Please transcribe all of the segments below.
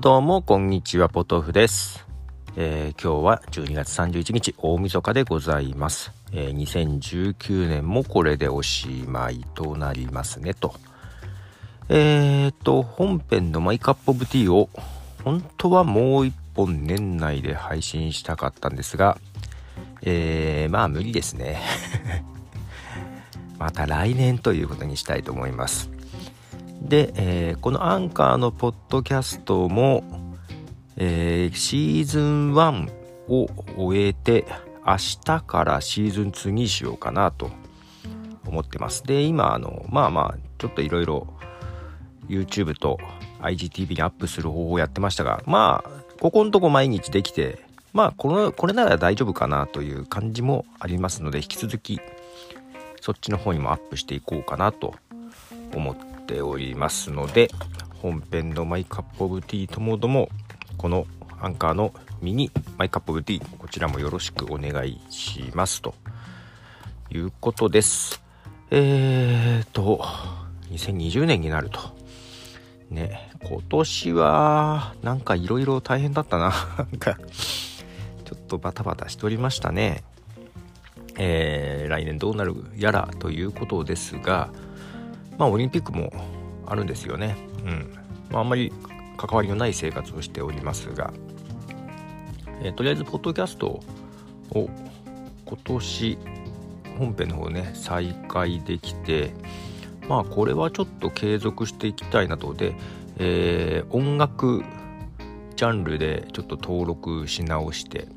どうもこんにちは、ポトフです。今日は12月31日大晦日でございます。2019年もこれでおしまいとなりますねと。本編のマイカップオブティーを本当はもう一本年内で配信したかったんですが、まあ無理ですねまた来年ということにしたいと思います。で、このアンカーのポッドキャストも、シーズン1を終えて明日からシーズン2にしようかなと思ってます。で、今ちょっといろいろ YouTube と IGTV にアップする方法をやってましたが、ここのとこ毎日できて、これなら大丈夫かなという感じもありますので、引き続きそっちの方にもアップしていこうかなと思っておりますので、本編のマイカップオブティーともども、このアンカーのミニマイカップオブティー、こちらもよろしくお願いしますということです。2020年になるとね、今年はなんかいろいろ大変だったなちょっとバタバタしておりましたね。来年どうなるやらということですが、オリンピックもあるんですよね。あんまり関わりのない生活をしておりますが、とりあえずポッドキャストを今年本編の方ね再開できて、これはちょっと継続していきたいなと。で、音楽ジャンルでちょっと登録し直して、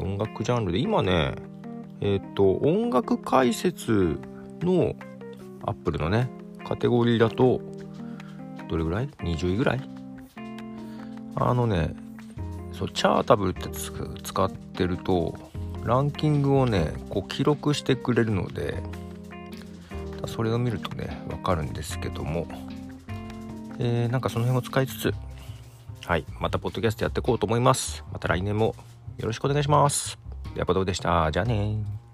音楽ジャンルで今ね、音楽解説のアップルのねカテゴリーだとどれぐらい ?20 位ぐらい、チャータブルって使ってるとランキングをねこう記録してくれるので、それを見るとね分かるんですけども、その辺を使いつつ、またポッドキャストやっていこうと思います。また来年もよろしくお願いします。では、ポトフでした。じゃあね。